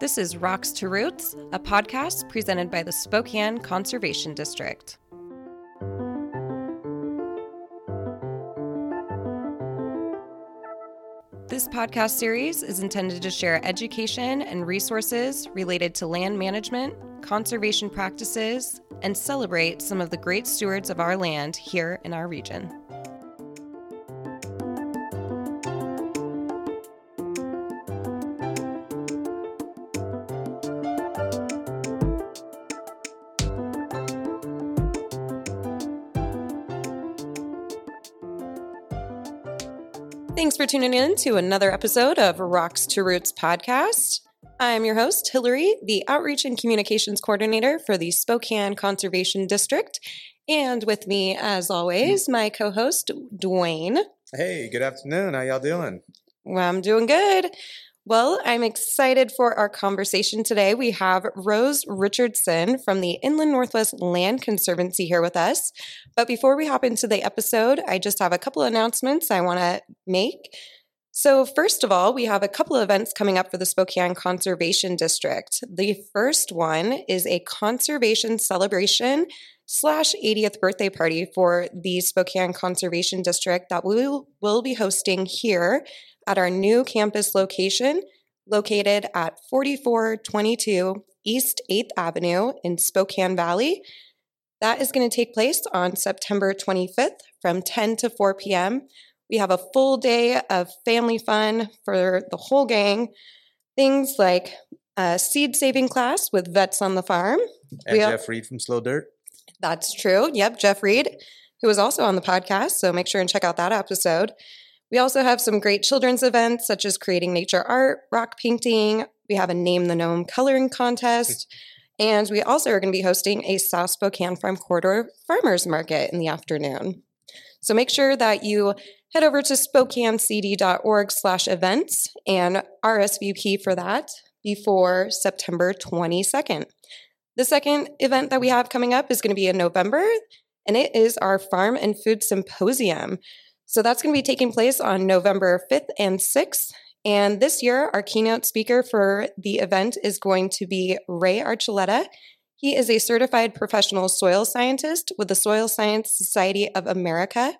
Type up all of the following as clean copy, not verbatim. This is Rocks to Roots, a podcast presented by the Spokane Conservation District. This podcast series is intended to share education and resources related to land management, conservation practices, and celebrate some of the great stewards of our land here in our region. Thanks for tuning in to another episode of Rocks to Roots podcast. I'm your host, Hillary, the Outreach and Communications Coordinator for the Spokane Conservation District. And with me, as always, my co-host, Dwayne. Hey, good afternoon. How y'all doing? Well, I'm doing good. Well, I'm excited for our conversation today. We have Rose Richardson from the Inland Northwest Land Conservancy here with us. But before we hop into the episode, I just have a couple of announcements I want to make. So first of all, we have a couple of events coming up for the Spokane Conservation District. The first one is a conservation celebration / 80th birthday party for the Spokane Conservation District that we will be hosting here at our new campus location located at 4422 East 8th Avenue in Spokane Valley. That is going to take place on September 25th from 10 to 4 p.m. We have a full day of family fun for the whole gang. Things like a seed saving class with vets on the farm. And Jeff Reed from Slow Dirt. That's true. Yep, Jeff Reed, who is also on the podcast, so make sure and check out that episode. We also have some great children's events, such as creating nature art, rock painting. We have a Name the Gnome coloring contest. And we also are going to be hosting a South Spokane Farm Corridor Farmers Market in the afternoon. So make sure that you head over to SpokaneCD.org/events and RSVP for that before September 22nd. The second event that we have coming up is going to be in November, and it is our Farm and Food Symposium. So that's going to be taking place on November 5th and 6th. And this year, our keynote speaker for the event is going to be Ray Archuleta. He is a certified professional soil scientist with the Soil Science Society of America.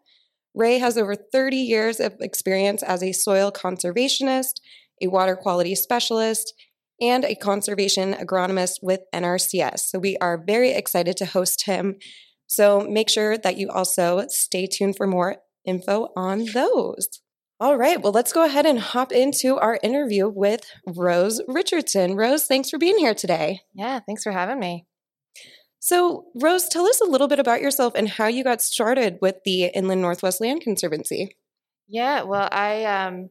Ray has over 30 years of experience as a soil conservationist, a water quality specialist, and a conservation agronomist with NRCS. So we are very excited to host him. So make sure that you also stay tuned for more info on those. All right, well, let's go ahead and hop into our interview with Rose Richardson. Rose, thanks for being here today. Yeah, thanks for having me. So, Rose, tell us a little bit about yourself and how you got started with the Inland Northwest Land Conservancy. Yeah, well, I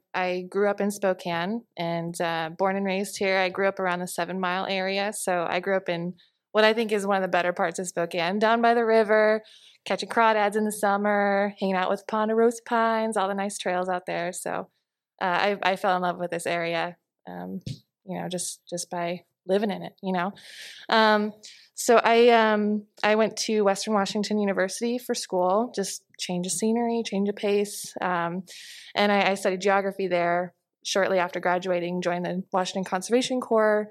grew up in Spokane and born and raised here. I grew up around the 7 Mile area, so I grew up in what I think is one of the better parts of Spokane, down by the river, catching crawdads in the summer, hanging out with ponderosa pines, all the nice trails out there. So I fell in love with this area, just by living in it, So I went to Western Washington University for school, just change of scenery, change of pace. And I studied geography there. Shortly after graduating, joined the Washington Conservation Corps,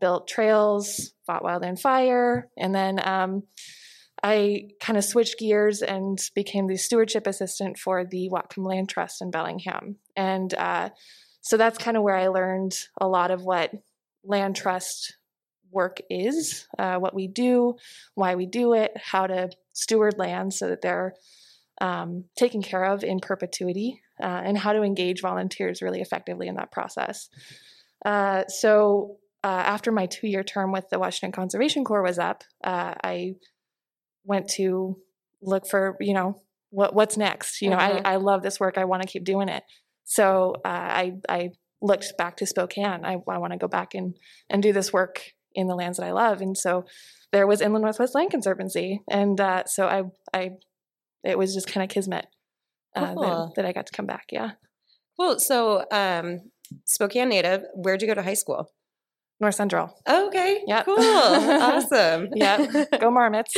built trails, fought wildland fire, and then I kind of switched gears and became the stewardship assistant for the Whatcom Land Trust in Bellingham. And so that's kind of where I learned a lot of what land trust work is, what we do, why we do it, how to steward land so that they're taken care of in perpetuity, and how to engage volunteers really effectively in that process. So after my 2-year term with the Washington Conservation Corps was up, I went to look for, what's next. I love this work. I want to keep doing it. So I looked back to Spokane. I want to go back and do this work in the lands that I love. And so there was Inland Northwest Land Conservancy. And so it was just kind of kismet cool. that I got to come back. Yeah. Well, so Spokane native, where'd you go to high school? North Central. Okay. Yep. Cool. Awesome. Yeah. Go Marmots.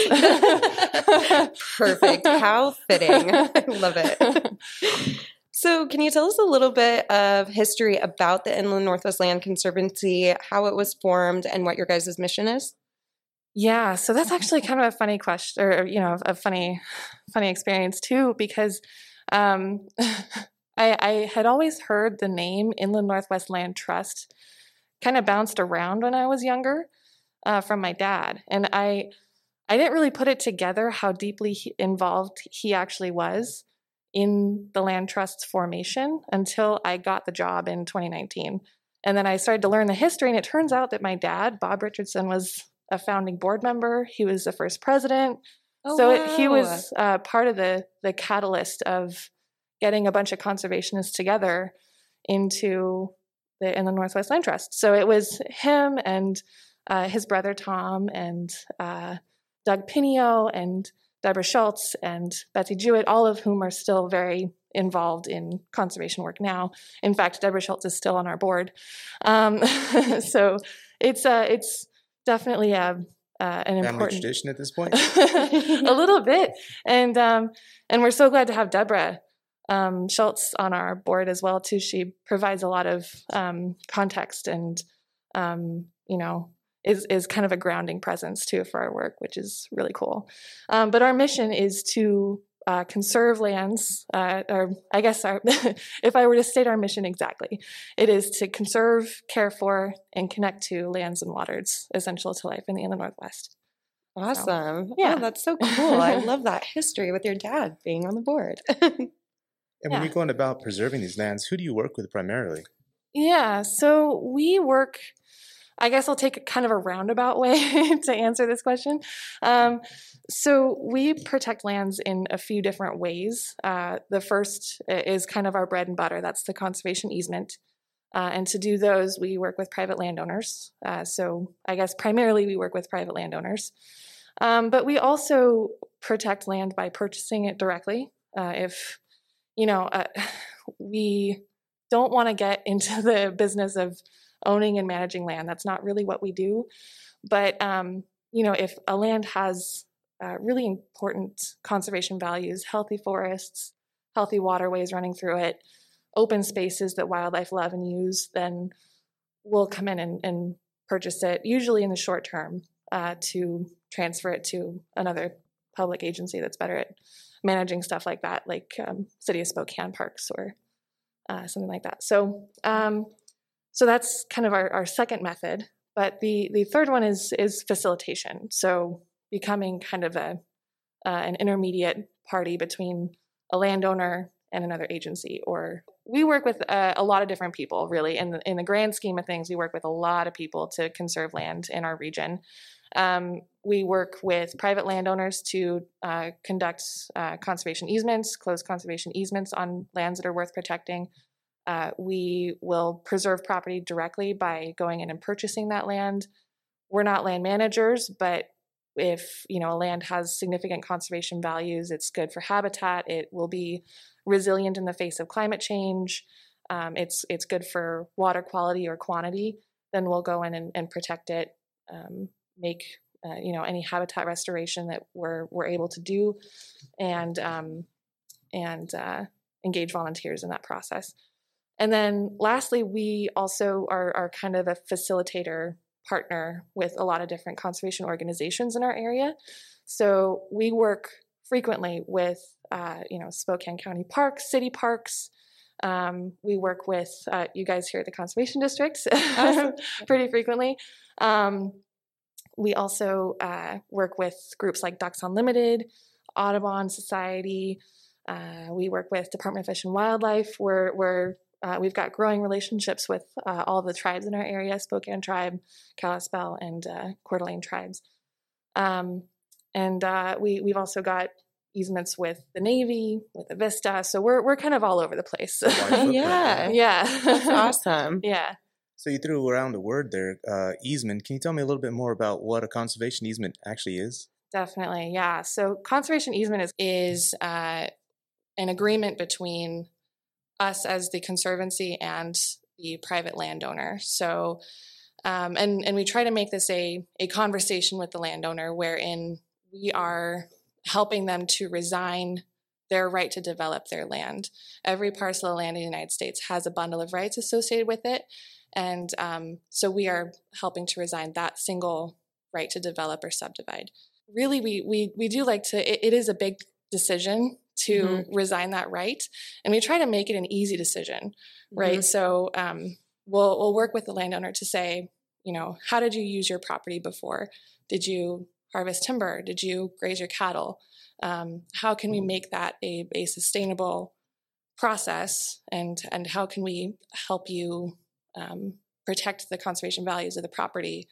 Perfect. How fitting. I love it. So can you tell us a little bit of history about the Inland Northwest Land Conservancy, how it was formed, and what your guys' mission is? Yeah, so that's actually kind of a funny question, or, you know, a funny experience too, because I had always heard the name Inland Northwest Land Trust kind of bounced around when I was younger from my dad. And I didn't really put it together how deeply involved he actually was in the land trust's formation until I got the job in 2019. And then I started to learn the history, and it turns out that my dad, Bob Richardson, was a founding board member. He was the first president. Oh, so wow. He was part of the catalyst of getting a bunch of conservationists together into the Inland Northwest Land Trust. So it was him and his brother Tom and Doug Pineo and Deborah Schultz and Betsy Jewett, all of whom are still very involved in conservation work now. In fact, Deborah Schultz is still on our board. So it's definitely an important tradition at this point. A little bit. And we're so glad to have Deborah Schultz on our board as well too. She provides a lot of context and you know, is kind of a grounding presence too for our work, which is really cool. But our mission is to conserve lands, or I guess if I were to state our mission exactly, it is to conserve, care for, and connect to lands and waters essential to life in the Inland Northwest. Awesome. So, yeah, oh, that's so cool. I love that history with your dad being on the board. And when you're going about preserving these lands, who do you work with primarily? Yeah, so we work, I guess I'll take a kind of a roundabout way to answer this question. So we protect lands in a few different ways. The first is kind of our bread and butter. That's the conservation easement. And to do those, we work with private landowners. So I guess primarily we work with private landowners. But we also protect land by purchasing it directly. If you know, we don't want to get into the business of owning and managing land. That's not really what we do. But, you know, if a land has really important conservation values, healthy forests, healthy waterways running through it, open spaces that wildlife love and use, then we'll come in and purchase it, usually in the short term, to transfer it to another public agency that's better at managing stuff like that, like City of Spokane parks or something like that. So so that's kind of our second method. But the third one is facilitation. So becoming kind of an intermediate party between a landowner and another agency. Or we work with a lot of different people, really. In the grand scheme of things, we work with a lot of people to conserve land in our region. We work with private landowners to conduct conservation easements, close conservation easements on lands that are worth protecting. We will preserve property directly by going in and purchasing that land. We're not land managers, but if you know a land has significant conservation values, it's good for habitat. It will be resilient in the face of climate change. It's good for water quality or quantity. Then we'll go in and protect it. Make you know, any habitat restoration that we're able to do, and engage volunteers in that process. And then lastly, we also are kind of a facilitator partner with a lot of different conservation organizations in our area. So we work frequently with you know, Spokane County parks, city parks. We work with you guys here at the Conservation District pretty frequently. We also work with groups like Ducks Unlimited, Audubon Society. We work with Department of Fish and Wildlife. We've got growing relationships with all the tribes in our area: Spokane Tribe, Kalispell, and Coeur d'Alene tribes. We've also got easements with the Navy, with Avista. So we're kind of all over the place. Yeah, that's awesome. Yeah. So you threw around the word there, easement. Can you tell me a little bit more about what a conservation easement actually is? Definitely, yeah. So conservation easement is an agreement between us as the conservancy and the private landowner. So, and we try to make this a conversation with the landowner wherein we are helping them to resign their right to develop their land. Every parcel of land in the United States has a bundle of rights associated with it, and so we are helping to resign that single right to develop or subdivide. Really, we do like to, it is a big decision to resign that right, and we try to make it an easy decision, right? So we'll work with the landowner to say, you know, how did you use your property before? Did you harvest timber? Did you graze your cattle? How can we make that a sustainable process, and how can we help you protect the conservation values of the property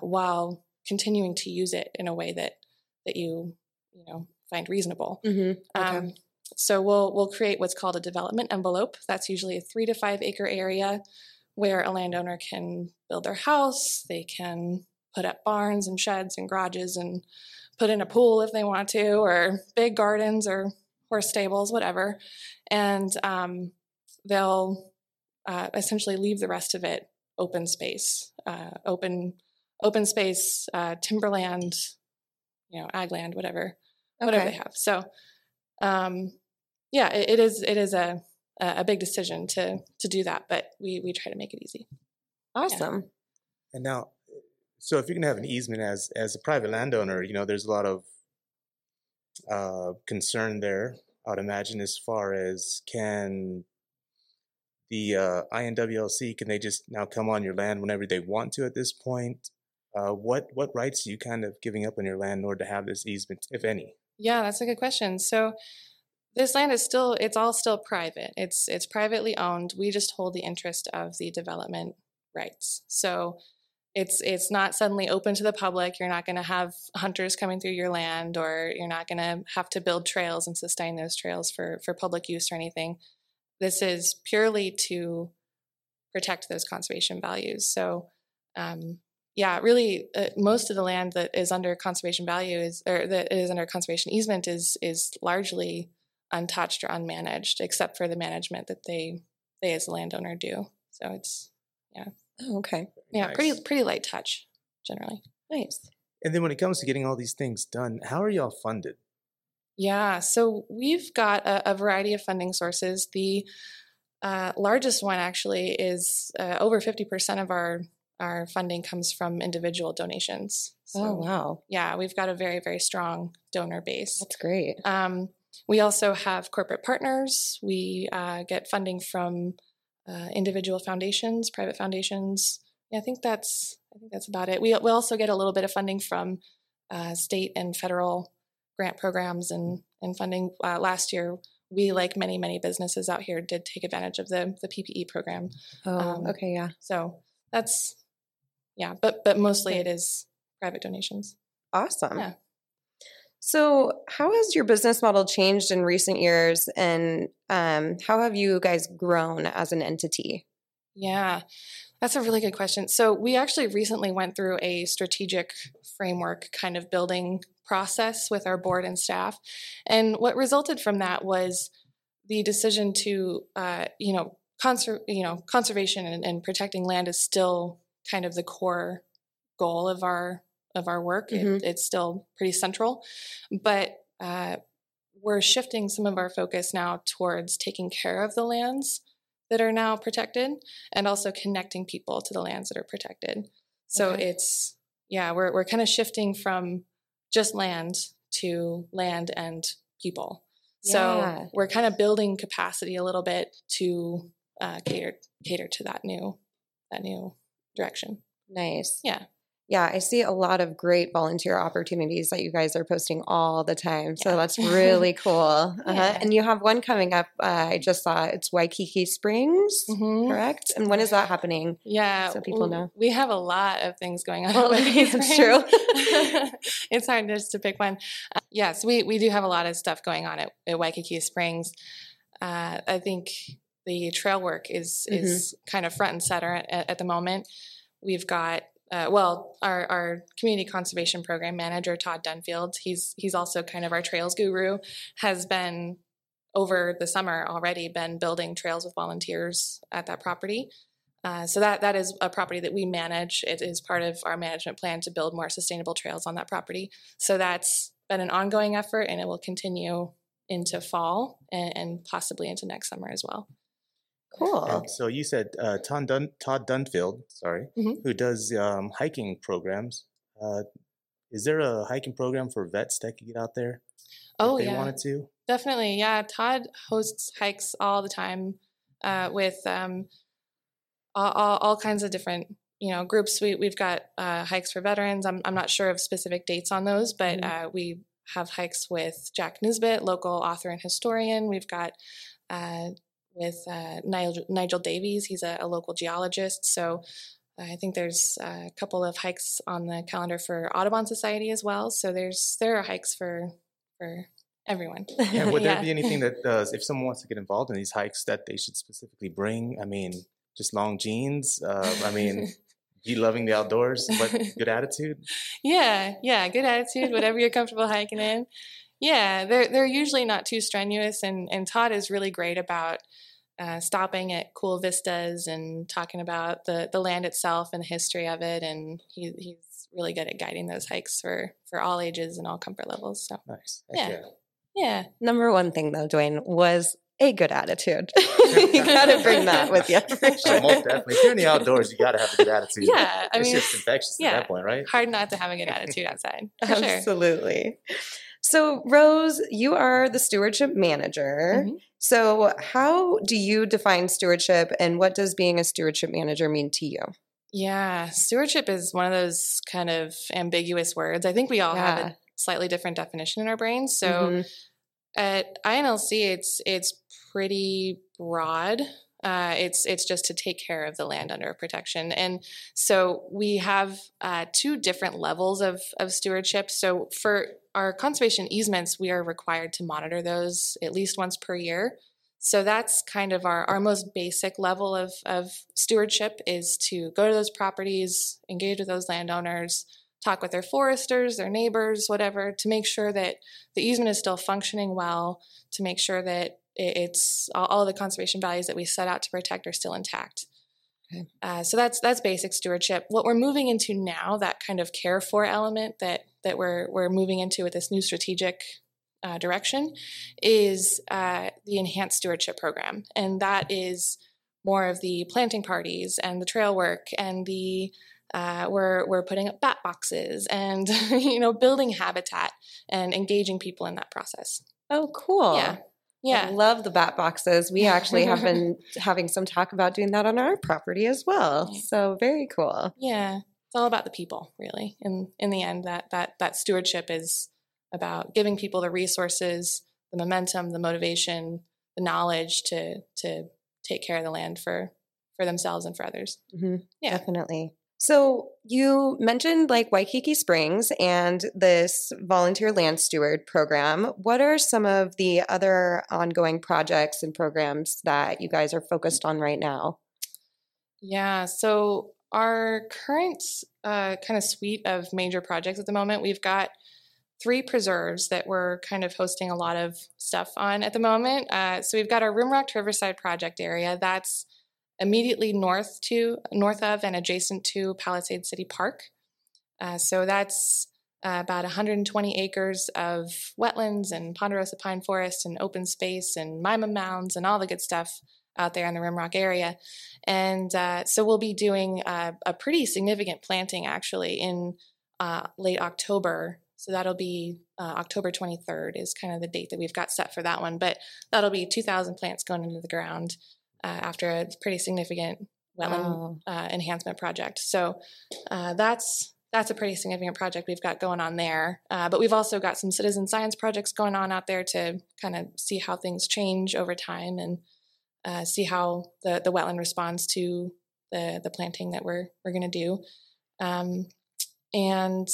while continuing to use it in a way that you know, find reasonable? So we'll create what's called a development envelope. That's usually a 3 to 5 acre area where a landowner can build their house, they can put up barns and sheds and garages and put in a pool if they want to, or big gardens or horse stables, whatever. And they'll essentially leave the rest of it open space, open space, timberland, you know, ag land, whatever they have. So, yeah, it is a big decision to do that, but we try to make it easy. Awesome. Yeah. And now, so if you're going to have an easement as a private landowner, you know, there's a lot of concern there, I would imagine, as far as can the INWLC, can they just now come on your land whenever they want to at this point? What rights are you kind of giving up on your land in order to have this easement, if any? Yeah, that's a good question. So this land is still, it's all still private. It's privately owned. We just hold the interest of the development rights. So it's not suddenly open to the public. You're not going to have hunters coming through your land, or you're not going to have to build trails and sustain those trails for public use or anything. This is purely to protect those conservation values. So, yeah, really, most of the land that is under conservation value is, or that is under conservation easement is largely untouched or unmanaged, except for the management that they as a landowner do. So it's, yeah. Oh, okay. Yeah, nice. pretty light touch generally. Nice. And then when it comes to getting all these things done, how are y'all funded? Yeah, so we've got a variety of funding sources. The largest one actually is over 50% of our funding comes from individual donations. So, oh, wow. Yeah, we've got a very, very strong donor base. That's great. We also have corporate partners. We get funding from individual foundations, private foundations. Yeah, I think that's about it. We also get a little bit of funding from state and federal grant programs and funding. Last year, we, like many businesses out here, did take advantage of the PPE program. Oh, okay, yeah. So that's, yeah, but mostly it is private donations. Awesome. Yeah. So how has your business model changed in recent years, and how have you guys grown as an entity? Yeah, that's a really good question. So we actually recently went through a strategic framework kind of building process with our board and staff. And what resulted from that was the decision to, conservation and protecting land is still kind of the core goal of our work. It's still pretty central, but we're shifting some of our focus now towards taking care of the lands that are now protected, and also connecting people to the lands that are protected. So it's, yeah, we're kind of shifting from just land to land and people. Yeah. So we're kind of building capacity a little bit to cater to that new direction. Nice. Yeah. Yeah, I see a lot of great volunteer opportunities that you guys are posting all the time. So that's really cool. Yeah. And you have one coming up. I just saw it's Waikiki Springs, correct? And when is that happening? Yeah. So people know. We have a lot of things going on. Well, it's true. It's hard just to pick one. Yes, we do have a lot of stuff going on at Waikiki Springs. I think the trail work is kind of front and center at the moment. We've got our community conservation program manager, Todd Dunfield, he's also kind of our trails guru, has been over the summer already been building trails with volunteers at that property. So that is a property that we manage. It is part of our management plan to build more sustainable trails on that property. So that's been an ongoing effort, and it will continue into fall and possibly into next summer as well. Cool. And so you said Todd Dunfield, sorry, who does hiking programs. Is there a hiking program for vets that could get out there? Oh, yeah. If they wanted to? Definitely, yeah. Todd hosts hikes all the time with all kinds of different, you know, groups. We've got hikes for veterans. I'm not sure of specific dates on those, but we have hikes with Jack Nisbet, local author and historian. We've got with Nigel Davies. He's a local geologist. So I think there's a couple of hikes on the calendar for Audubon Society as well. So there are hikes for everyone. Yeah, would there be anything that if someone wants to get involved in these hikes that they should specifically bring? I mean, just long jeans. I mean, you loving the outdoors, but good attitude. Yeah, good attitude. Whatever you're comfortable hiking in. Yeah, they're usually not too strenuous, and Todd is really great about stopping at cool vistas and talking about the land itself and the history of it, and he's really good at guiding those hikes for all ages and all comfort levels. So nice. Yeah. Number one thing though, Dwayne, was a good attitude. You got to bring that with you. Sure. Most definitely. If you're in the outdoors, you got to have a good attitude. Yeah, I mean, it's just infectious at that point, right? Hard not to have a good attitude outside. Absolutely. Sure. So, Rose, you are the stewardship manager. So how do you define stewardship, and what does being a stewardship manager mean to you? Yeah, stewardship is one of those kind of ambiguous words. I think we all have a slightly different definition in our brains. So at INLC, it's pretty broad. It's just to take care of the land under protection. And so we have two different levels of stewardship. So for our conservation easements, we are required to monitor those at least once per year. So that's kind of our most basic level of stewardship, is to go to those properties, engage with those landowners, talk with their foresters, their neighbors, whatever, to make sure that the easement is still functioning well, to make sure that it's all of the conservation values that we set out to protect are still intact. Okay. So that's basic stewardship. What we're moving into now, that kind of care for element that we're moving into with this new strategic direction, is the enhanced stewardship program, and that is more of the planting parties and the trail work and the we're putting up bat boxes and building habitat and engaging people in that process. Oh, cool! Yeah. I love the bat boxes. We actually have been having some talk about doing that on our property as well. So very cool. Yeah. It's all about the people, really. And in the end, that stewardship is about giving people the resources, the momentum, the motivation, the knowledge to take care of the land for themselves and for others. Definitely. So you mentioned like Waikiki Springs and this volunteer land steward program. What are some of the other ongoing projects and programs that you guys are focused on right now? Yeah, so our current kind of suite of major projects at the moment, we've got 3 preserves that we're kind of hosting a lot of stuff on at the moment. So we've got our Rimrock Riverside project area. That's immediately north of and adjacent to Palisade City Park. So that's about 120 acres of wetlands and ponderosa pine forest and open space and mima mounds and all the good stuff out there in the Rimrock area. And so we'll be doing a pretty significant planting actually in late October. So that'll be October 23rd is kind of the date that we've got set for that one. But that'll be 2,000 plants going into the ground after a pretty significant wetland enhancement project. So that's a pretty significant project we've got going on there. But we've also got some citizen science projects going on out there to kind of see how things change over time and see how the wetland responds to the planting that we're going to do. And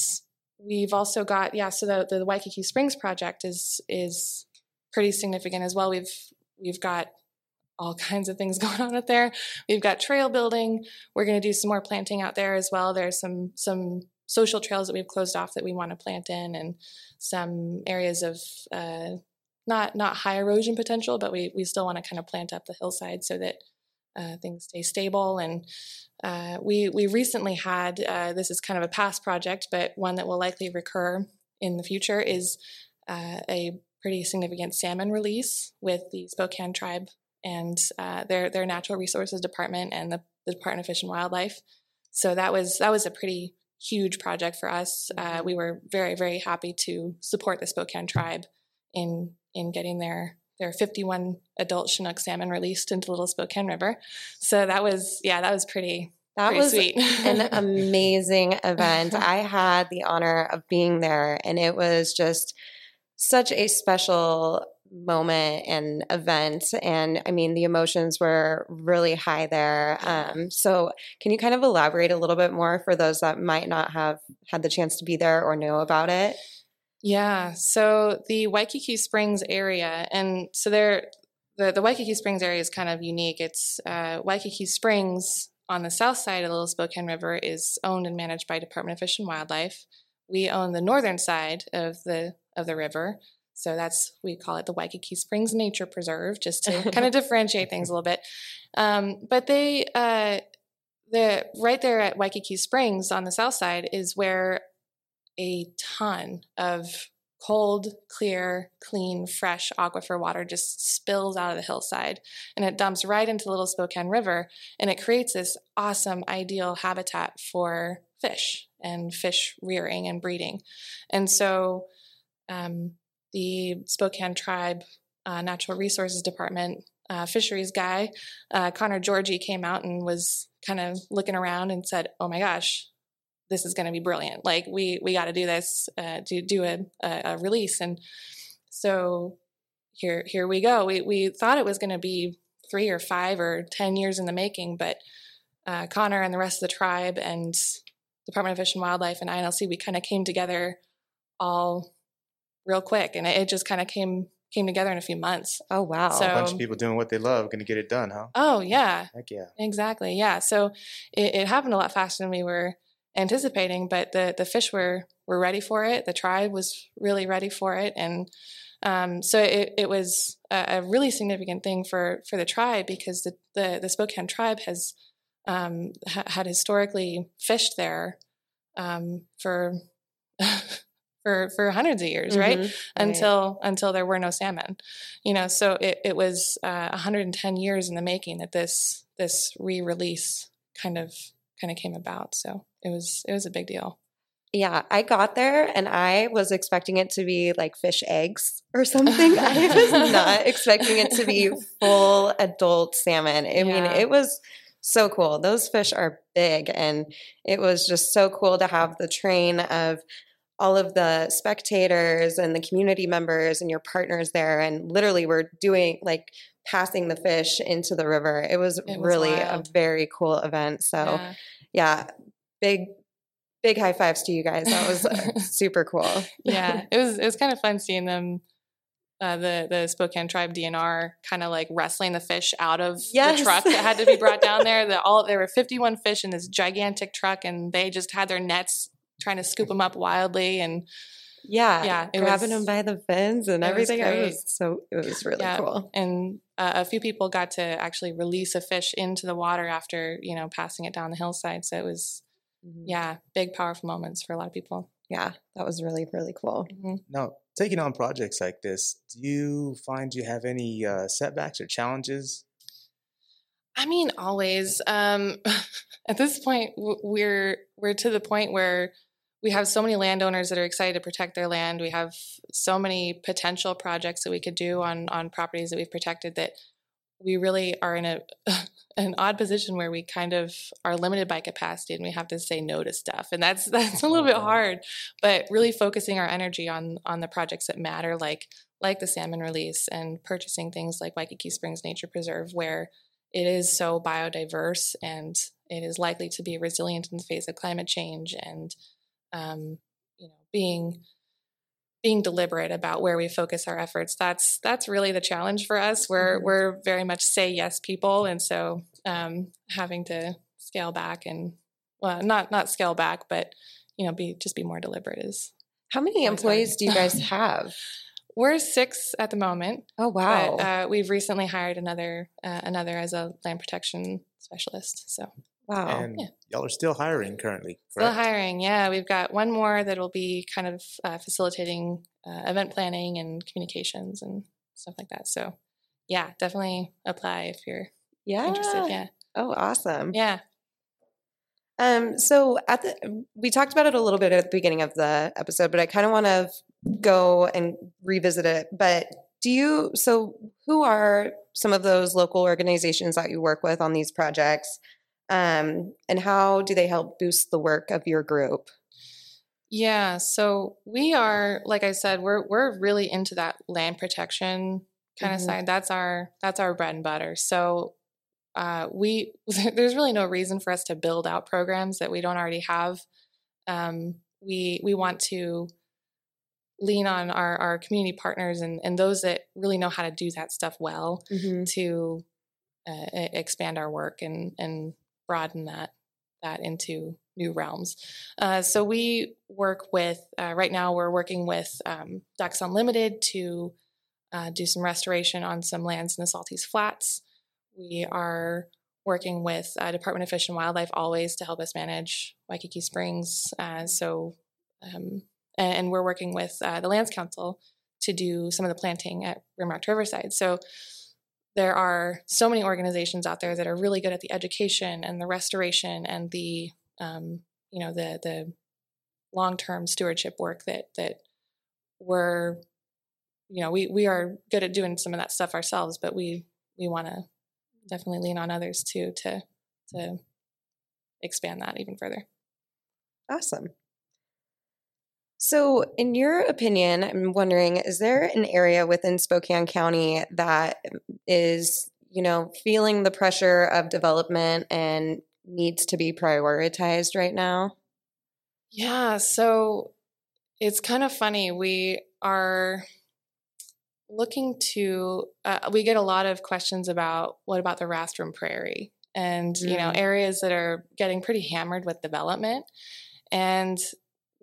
we've also got, so the Waikiki Springs project is pretty significant as well. We've got all kinds of things going on out there. We've got trail building. We're going to do some more planting out there as well. There's some social trails that we've closed off that we want to plant in, and some areas of not high erosion potential, but we still want to kind of plant up the hillside so that things stay stable. And we recently had, this is kind of a past project, but one that will likely recur in the future, is a pretty significant salmon release with the Spokane Tribe and their Natural Resources Department and the Department of Fish and Wildlife. So that was a pretty huge project for us. We were very, very happy to support the Spokane Tribe in getting their 51 adult Chinook salmon released into Little Spokane River. So that was pretty. That was sweet. An amazing event. I had the honor of being there, and it was just such a special moment and event. And I mean, the emotions were really high there. So can you kind of elaborate a little bit more for those that might not have had the chance to be there or know about it? Yeah. So the Waikiki Springs area, and so the Waikiki Springs area is kind of unique. It's Waikiki Springs on the south side of the Little Spokane River is owned and managed by Department of Fish and Wildlife. We own the northern side of the river, so we call it the Waikiki Springs Nature Preserve, just to kind of differentiate things a little bit. But right there at Waikiki Springs on the south side is where a ton of cold, clear, clean, fresh aquifer water just spills out of the hillside, and it dumps right into the Little Spokane River, and it creates this awesome, ideal habitat for fish and fish rearing and breeding. And so the Spokane Tribe Natural Resources Department fisheries guy, Connor Georgie, came out and was kind of looking around and said, "Oh my gosh, this is going to be brilliant. Like we got to do this, do a release." And so here we go. We thought it was going to be 3 or 5 or 10 years in the making, but Connor and the rest of the tribe and Department of Fish and Wildlife and INLC, we kind of came together all real quick, and it just kind of came together in a few months. Oh wow. So, a bunch of people doing what they love, going to get it done, huh? Oh yeah. Heck yeah. Exactly. Yeah. So it happened a lot faster than we were anticipating, but the fish were ready for it. The tribe was really ready for it, and so it was a really significant thing for the tribe, because the Spokane Tribe has had historically fished there for hundreds of years, right? Mm-hmm. Until there were no salmon, you know. So it was 110 years in the making that this re-release kind of came about. So it was a big deal. Yeah, I got there and I was expecting it to be like fish eggs or something. I was not expecting it to be full adult salmon. I mean, it was so cool. Those fish are big, and it was just so cool to have the train of all of the spectators and the community members and your partners there, and literally we're doing like passing the fish into the river. It was really wild. A very cool event. So yeah big high fives to you guys. That was super cool. Yeah, it was kind of fun seeing them, the Spokane Tribe DNR kind of like wrestling the fish out of the truck that had to be brought down there. There were 51 fish in this gigantic truck, and they just had their nets trying to scoop them up wildly, and grabbing them by the fins and everything. It was really cool. And a few people got to actually release a fish into the water after, you know, passing it down the hillside. So it was, big, powerful moments for a lot of people. Yeah, that was really, really cool. Mm-hmm. Now, taking on projects like this, do you find you have any setbacks or challenges? I mean, always. At this point, we're to the point where we have so many landowners that are excited to protect their land. We have so many potential projects that we could do on properties that we've protected that we really are in an odd position where we kind of are limited by capacity, and we have to say no to stuff. And that's a little bit hard, but really focusing our energy on the projects that matter, like the salmon release, and purchasing things like Waikiki Springs Nature Preserve, where it is so biodiverse and it is likely to be resilient in the face of climate change, and being deliberate about where we focus our efforts. That's really the challenge for us. We're very much say yes people, and so having to scale back and not scale back, but be more deliberate is. How many employees do you guys have? We're 6 at the moment. Oh wow! But, we've recently hired another as a land protection specialist. So Wow. And y'all are still hiring currently, correct? Still hiring, yeah. We've got one more that will be kind of facilitating event planning and communications and stuff like that. So, yeah, definitely apply if you're interested. Yeah. Oh, awesome. Yeah. So we talked about it a little bit at the beginning of the episode, but I kind of want to go and revisit it. But who are some of those local organizations that you work with on these projects? And how do they help boost the work of your group? Yeah, so we are, like I said, we're really into that land protection kind of side. That's our bread and butter. So there's really no reason for us to build out programs that we don't already have. We want to lean on our community partners and those that really know how to do that stuff well to expand our work and broaden that into new realms. So we work with, right now we're working with Ducks Unlimited to do some restoration on some lands in the Saltese Flats. We are working with Department of Fish and Wildlife always to help us manage Waikiki Springs. And we're working with the Lands Council to do some of the planting at Rimrock Riverside. So there are so many organizations out there that are really good at the education and the restoration and the the long-term stewardship work that we're, we are good at doing some of that stuff ourselves, but we want to definitely lean on others too to expand that even further. Awesome. So in your opinion, I'm wondering, is there an area within Spokane County that is, feeling the pressure of development and needs to be prioritized right now? Yeah, so it's kind of funny. We are looking to, we get a lot of questions about what about the Rathdrum Prairie and, areas that are getting pretty hammered with development. And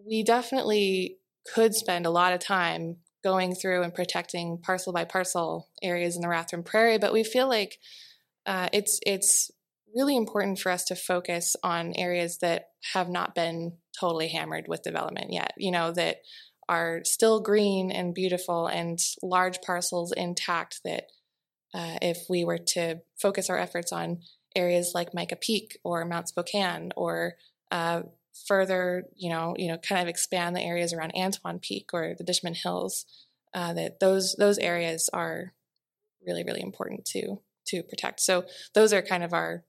we definitely could spend a lot of time going through and protecting parcel by parcel areas in the Rathdrum Prairie, but we feel like it's really important for us to focus on areas that have not been totally hammered with development yet, that are still green and beautiful and large parcels intact that if we were to focus our efforts on areas like Mica Peak or Mount Spokane or further, kind of expand the areas around Antoine Peak or the Dishman Hills, that those areas are really, really important to protect. So those are kind of our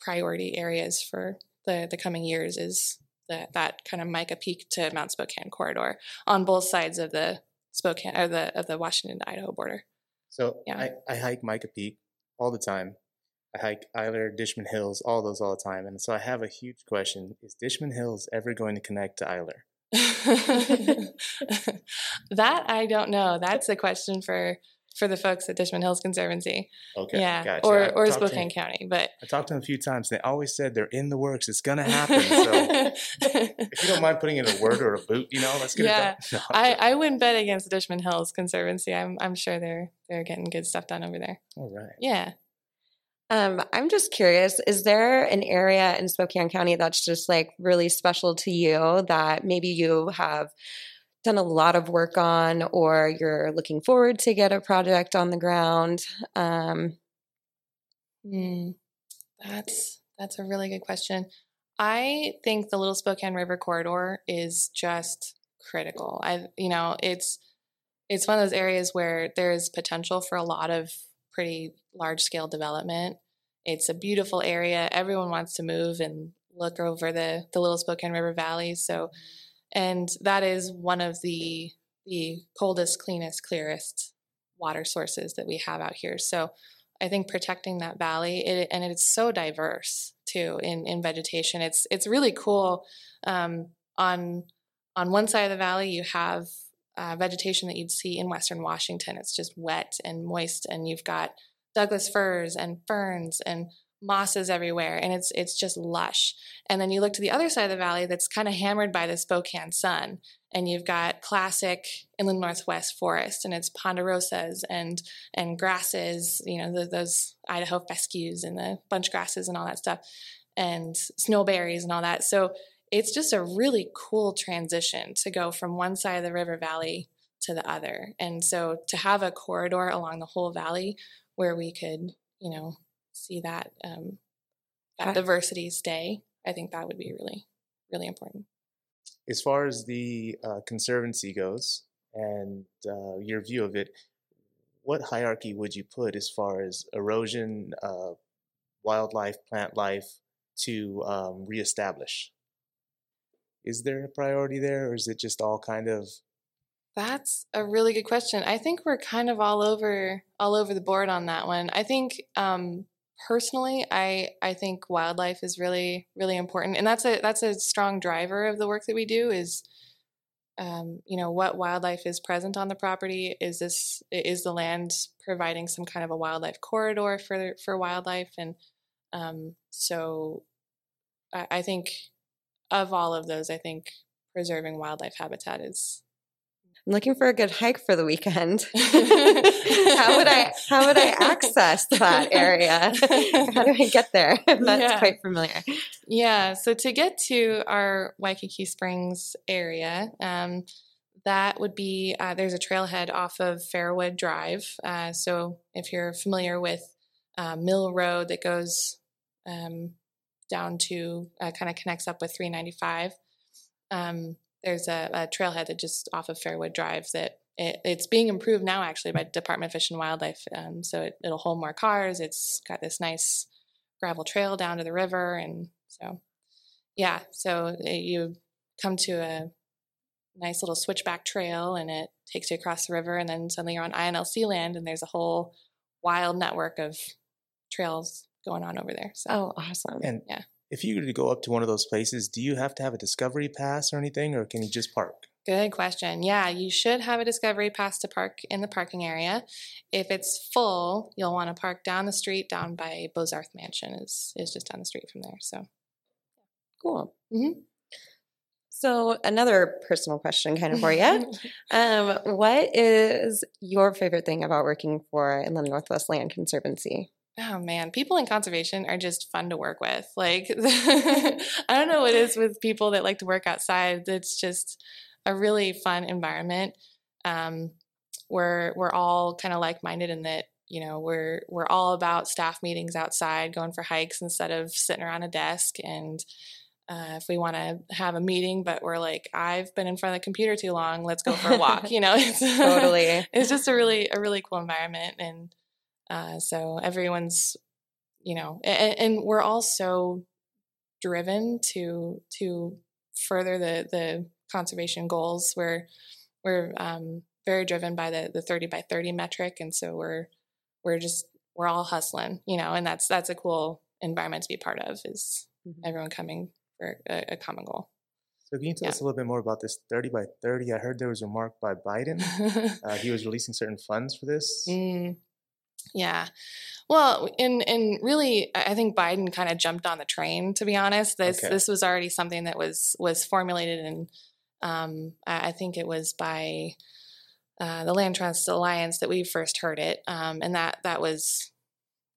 priority areas for the coming years is that kind of Mica Peak to Mount Spokane corridor on both sides of the Spokane or the Washington-Idaho border. So yeah. I hike Mica Peak all the time. I hike Eiler, Dishman Hills, all the time. And so I have a huge question. Is Dishman Hills ever going to connect to Eiler? That I don't know. That's a question for the folks at Dishman Hills Conservancy. Okay, yeah, gotcha. Or Spokane County. But I talked to them a few times. They always said they're in the works. It's going to happen. So if you don't mind putting in a word or a boot, let's get it done. No, I wouldn't bet against the Dishman Hills Conservancy. I'm sure they're getting good stuff done over there. All right. Yeah. I'm just curious, is there an area in Spokane County that's just really special to you that maybe you have done a lot of work on or you're looking forward to get a project on the ground? That's a really good question. I think the Little Spokane River corridor is just critical. It's one of those areas where there is potential for a lot of pretty large-scale development. It's a beautiful area. Everyone wants to move and look over the Little Spokane River Valley. So, and that is one of the coldest, cleanest, clearest water sources that we have out here. So I think protecting that valley, and it's so diverse too in vegetation. It's really cool. On one side of the valley, you have vegetation that you'd see in Western Washington. It's just wet and moist, and you've got Douglas firs and ferns and mosses everywhere, and it's just lush. And then you look to the other side of the valley that's kind of hammered by the Spokane sun, and you've got classic Inland Northwest forest, and it's ponderosas and grasses, you know, those Idaho fescues and the bunch grasses and all that stuff, and snowberries and all that. So it's just a really cool transition to go from one side of the river valley to the other. And so to have a corridor along the whole valley where we could, you know, see that that diversity stay, I think that would be really, really important. As far as the conservancy goes and your view of it, what hierarchy would you put as far as erosion, wildlife, plant life to reestablish? Is there a priority there, or is it just all kind of? That's a really good question. I think we're kind of all over the board on that one. I think personally, I think wildlife is really, really important, and that's a strong driver of the work that we do. Is you know, what wildlife is present on the property? Is the land providing some kind of a wildlife corridor for wildlife? And so I think of all of those, I think preserving wildlife habitat is. I'm looking for a good hike for the weekend. How would I access that area? How do I get there? That's quite familiar. Yeah. So to get to our Waikiki Springs area, that would be there's a trailhead off of Fairwood Drive. So if you're familiar with Mill Road that goes down to kind of connects up with 395. There's a trailhead that just off of Fairwood Drive that it's being improved now actually by Department of Fish and Wildlife. So it'll hold more cars. It's got this nice gravel trail down to the river. And so, yeah, so you come to a nice little switchback trail and it takes you across the river, and then suddenly you're on INLC land, and there's a whole wild network of trails going on over there. So, oh, awesome. And yeah. If you were to go up to one of those places, do you have to have a discovery pass or anything, or can you just park? Good question. Yeah, you should have a discovery pass to park in the parking area. If it's full, you'll want to park down the street, down by Bozarth Mansion is just down the street from there. So, cool. Mm-hmm. So another personal question kind of for you. What is your favorite thing about working for Inland Northwest Land Conservancy? Oh man, people in conservation are just fun to work with. Like, I don't know what it is with people that like to work outside. It's just a really fun environment. We're all kind of like-minded in that, you know, we're all about staff meetings outside, going for hikes instead of sitting around a desk. And if we want to have a meeting, but we're like, I've been in front of the computer too long, let's go for a walk. You know, it's, totally. It's just a really cool environment. And so everyone's, you know, and we're all so driven to further the conservation goals. We're very driven by the 30 by 30 metric. And so we're all hustling, you know, and that's a cool environment to be part of, is everyone coming for a common goal. So can you tell us a little bit more about this 30 by 30? I heard there was a remark by Biden. He was releasing certain funds for this. Mm. Yeah. Well, and really, I think Biden kind of jumped on the train, to be honest. This was already something that was formulated, and I think it was by the Land Trust Alliance that we first heard it. And that was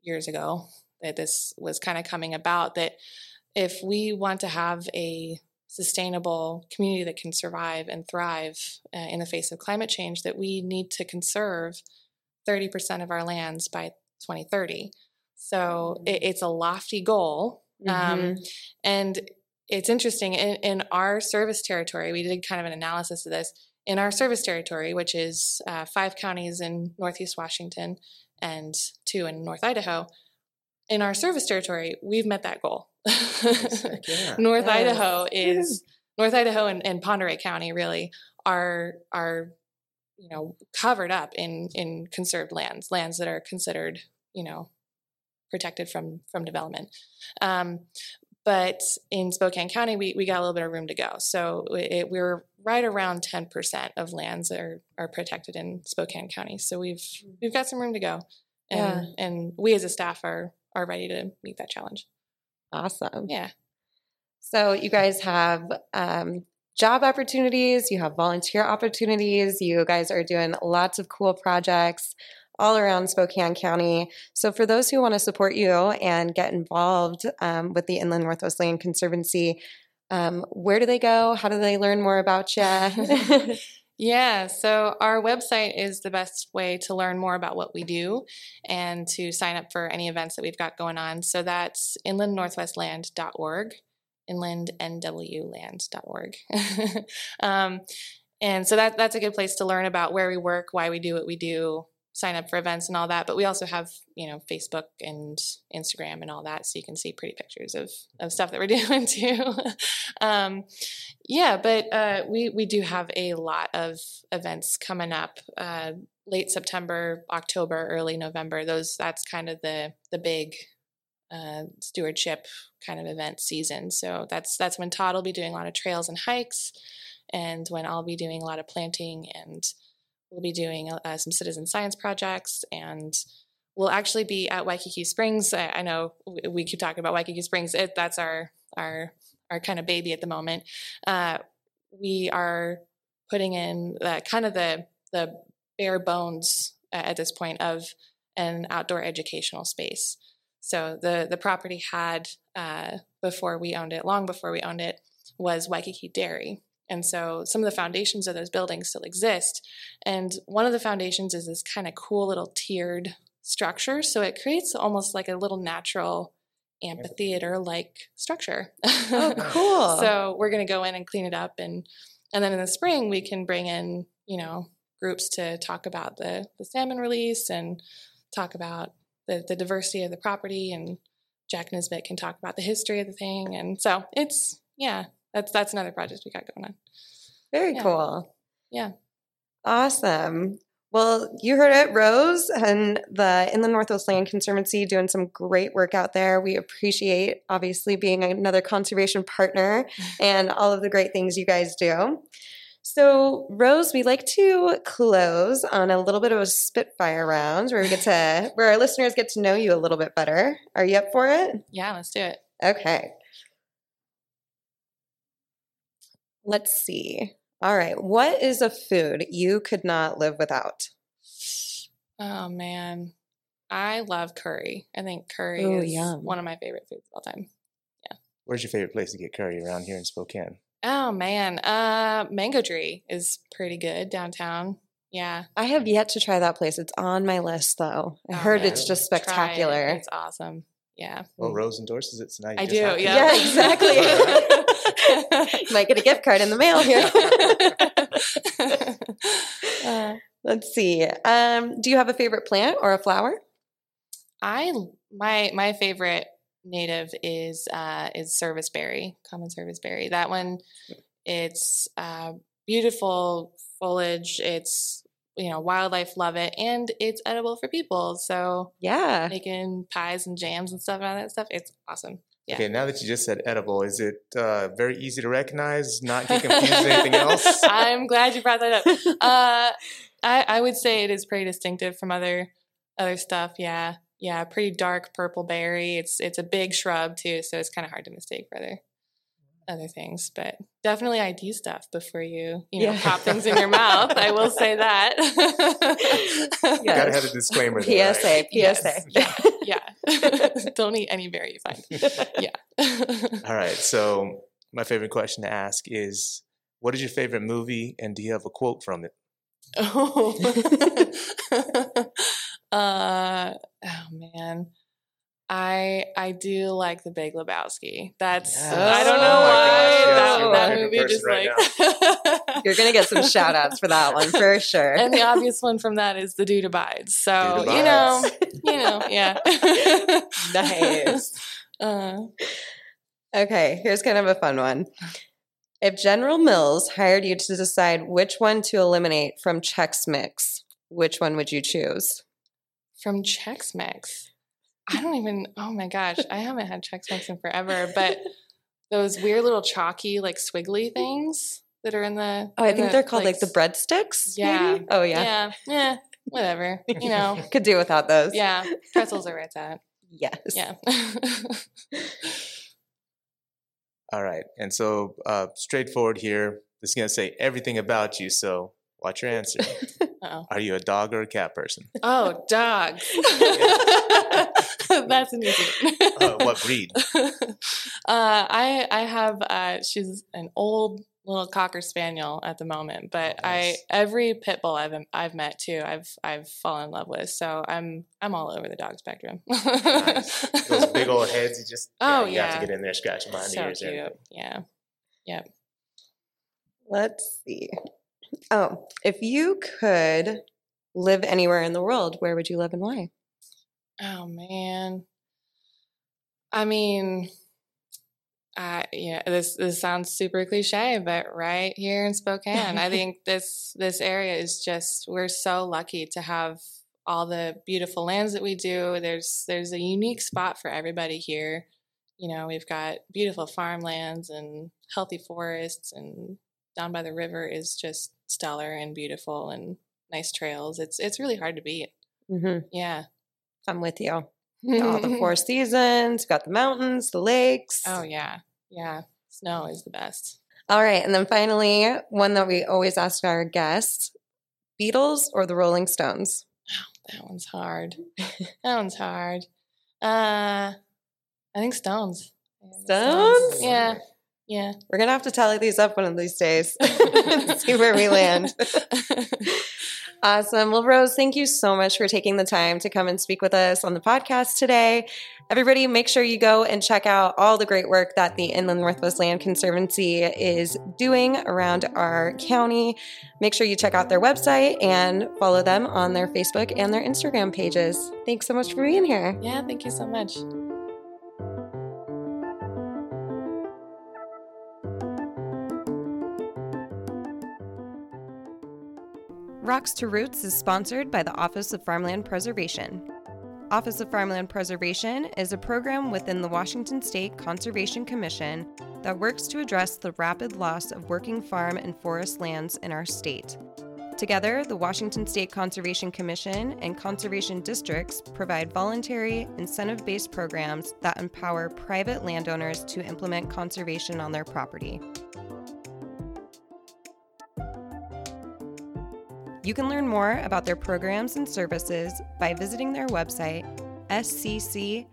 years ago that this was kind of coming about, that if we want to have a sustainable community that can survive and thrive in the face of climate change, that we need to conserve 30% of our lands by 2030. So it's a lofty goal. And it's interesting, in our service territory, we did kind of an analysis of this. In our service territory, which is 5 counties in Northeast Washington and 2 in North Idaho, in our service territory, we've met that goal. North Idaho and Ponderay County really are you know, covered up in conserved lands that are considered, you know, protected from development. But in Spokane County, we got a little bit of room to go. So we're right around 10% of lands that are protected in Spokane County. So we've got some room to go. And we as a staff are are ready to meet that challenge. Awesome. Yeah. So you guys have job opportunities, you have volunteer opportunities, you guys are doing lots of cool projects all around Spokane County. So for those who want to support you and get involved with the Inland Northwest Land Conservancy, where do they go? How do they learn more about you? Yeah, so our website is the best way to learn more about what we do and to sign up for any events that we've got going on. So that's inlandnorthwestland.org, inlandnwland.org. And so that's a good place to learn about where we work, why we do what we do, sign up for events and all that. But we also have, you know, Facebook and Instagram and all that, so you can see pretty pictures of stuff that we're doing too. We do have a lot of events coming up, late September, October, early November. That's kind of the big stewardship kind of event season. So that's when Todd will be doing a lot of trails and hikes, and when I'll be doing a lot of planting, and we'll be doing some citizen science projects, and we'll actually be at Waikiki Springs. I know we keep talking about Waikiki Springs. That's our kind of baby at the moment. We are putting in kind of the bare bones at this point of an outdoor educational space. So the property had, long before we owned it, was Waikiki Dairy. And so some of the foundations of those buildings still exist. And one of the foundations is this kind of cool little tiered structure. So it creates almost like a little natural amphitheater-like structure. Oh, cool. So we're going to go in and clean it up. And then in the spring, we can bring in, you know, groups to talk about the salmon release and talk about the diversity of the property. And Jack Nisbet can talk about the history of the thing. And so it's, yeah. That's another project we got going on. Very cool. Yeah. Awesome. Well, you heard it, Rose, and the Inland Northwest Land Conservancy doing some great work out there. We appreciate, obviously, being another conservation partner and all of the great things you guys do. So, Rose, we like to close on a little bit of a spitfire round where our listeners get to know you a little bit better. Are you up for it? Yeah, let's do it. Okay. Let's see. All right. What is a food you could not live without? Oh, man. I love curry. I think curry is one of my favorite foods of all time. Yeah. Where's your favorite place to get curry around here in Spokane? Oh, man. Mango Tree is pretty good downtown. Yeah. I have yet to try that place. It's on my list, though. I heard it's just spectacular. It's awesome. Yeah. Well, Rose endorses it tonight. I do. Yeah. Yeah, exactly. Might get a gift card in the mail here. Let's see. Do you have a favorite plant or a flower? My favorite native is serviceberry, common serviceberry. That one, it's beautiful foliage. It's, you know, wildlife love it, and it's edible for people. So yeah, making pies and jams and stuff out of that stuff. It's awesome. Yeah. Okay, now that you just said edible, is it very easy to recognize, not get confused with anything else? I'm glad you brought that up. I would say it is pretty distinctive from other stuff, yeah. Yeah, pretty dark purple berry. It's a big shrub, too, so it's kind of hard to mistake for other things. But definitely ID stuff before you pop things in your mouth. I will say that. Yes. You got to have a disclaimer there, PSA, right? PSA. Yes. Yeah. Don't eat any berry you find. Yeah. All right. So my favorite question to ask is, what is your favorite movie, and do you have a quote from it? Oh. Man. I do like The Big Lebowski. That's I don't know why that movie just You're gonna get some shout outs for that one for sure. And the obvious one from that is The Dude Abides. So Dude Abides. you know, yeah. Nice. Okay, here's kind of a fun one. If General Mills hired you to decide which one to eliminate from Chex Mix, which one would you choose? From Chex Mix? I don't even, oh my gosh, I haven't had Chex Mix in forever, but those weird little chalky, like squiggly things that are in the. Oh, I think they're called like the breadsticks? Yeah. Maybe? Oh, yeah. Yeah. Whatever. You know. Could do without those. Yeah. Pretzels are where it's at. Yes. Yeah. All right. And so straightforward here. This is going to say everything about you, so watch your answer. Uh-oh. Are you a dog or a cat person? Oh, dog. That's an easy one. What breed? I have, she's an old little Cocker Spaniel at the moment, but nice. Every pit bull I've met too, I've fallen in love with. So I'm all over the dog spectrum. Nice. Those big old heads, you just you have to get in there, scratch them behind the ears. So cute. Yeah. Yep. Let's see. Oh, if you could live anywhere in the world, where would you live and why? Oh man. I mean, this sounds super cliche, but right here in Spokane, I think this area is just, we're so lucky to have all the beautiful lands that we do. There's a unique spot for everybody here. You know, we've got beautiful farmlands and healthy forests, and down by the river is just stellar and beautiful and nice trails. It's really hard to beat. Mm-hmm. Yeah. I'm with you. All the four seasons, you've got the mountains, the lakes. Oh, yeah. Yeah. Snow is the best. All right. And then finally, one that we always ask our guests, Beatles or the Rolling Stones? Oh, that one's hard. I think Stones. Stones? Yeah. Yeah. We're going to have to tally these up one of these days. See where we land. Awesome. Well, Rose, thank you so much for taking the time to come and speak with us on the podcast today. Everybody, make sure you go and check out all the great work that the Inland Northwest Land Conservancy is doing around our county. Make sure you check out their website and follow them on their Facebook and their Instagram pages. Thanks so much for being here. Yeah, thank you so much. Rocks to Roots is sponsored by the Office of Farmland Preservation. Office of Farmland Preservation is a program within the Washington State Conservation Commission that works to address the rapid loss of working farm and forest lands in our state. Together, the Washington State Conservation Commission and conservation districts provide voluntary, incentive-based programs that empower private landowners to implement conservation on their property. You can learn more about their programs and services by visiting their website, scc.wa.gov.